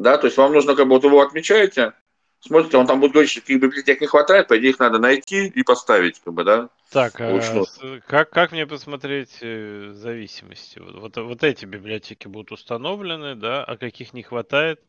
да, то есть вам нужно, как бы, вот его отмечаете, смотрите, он там будет говорить, что каких библиотек не хватает, по идее их надо найти и поставить, как бы, да. Так, как мне посмотреть зависимости? Вот эти библиотеки будут установлены, да, а каких не хватает?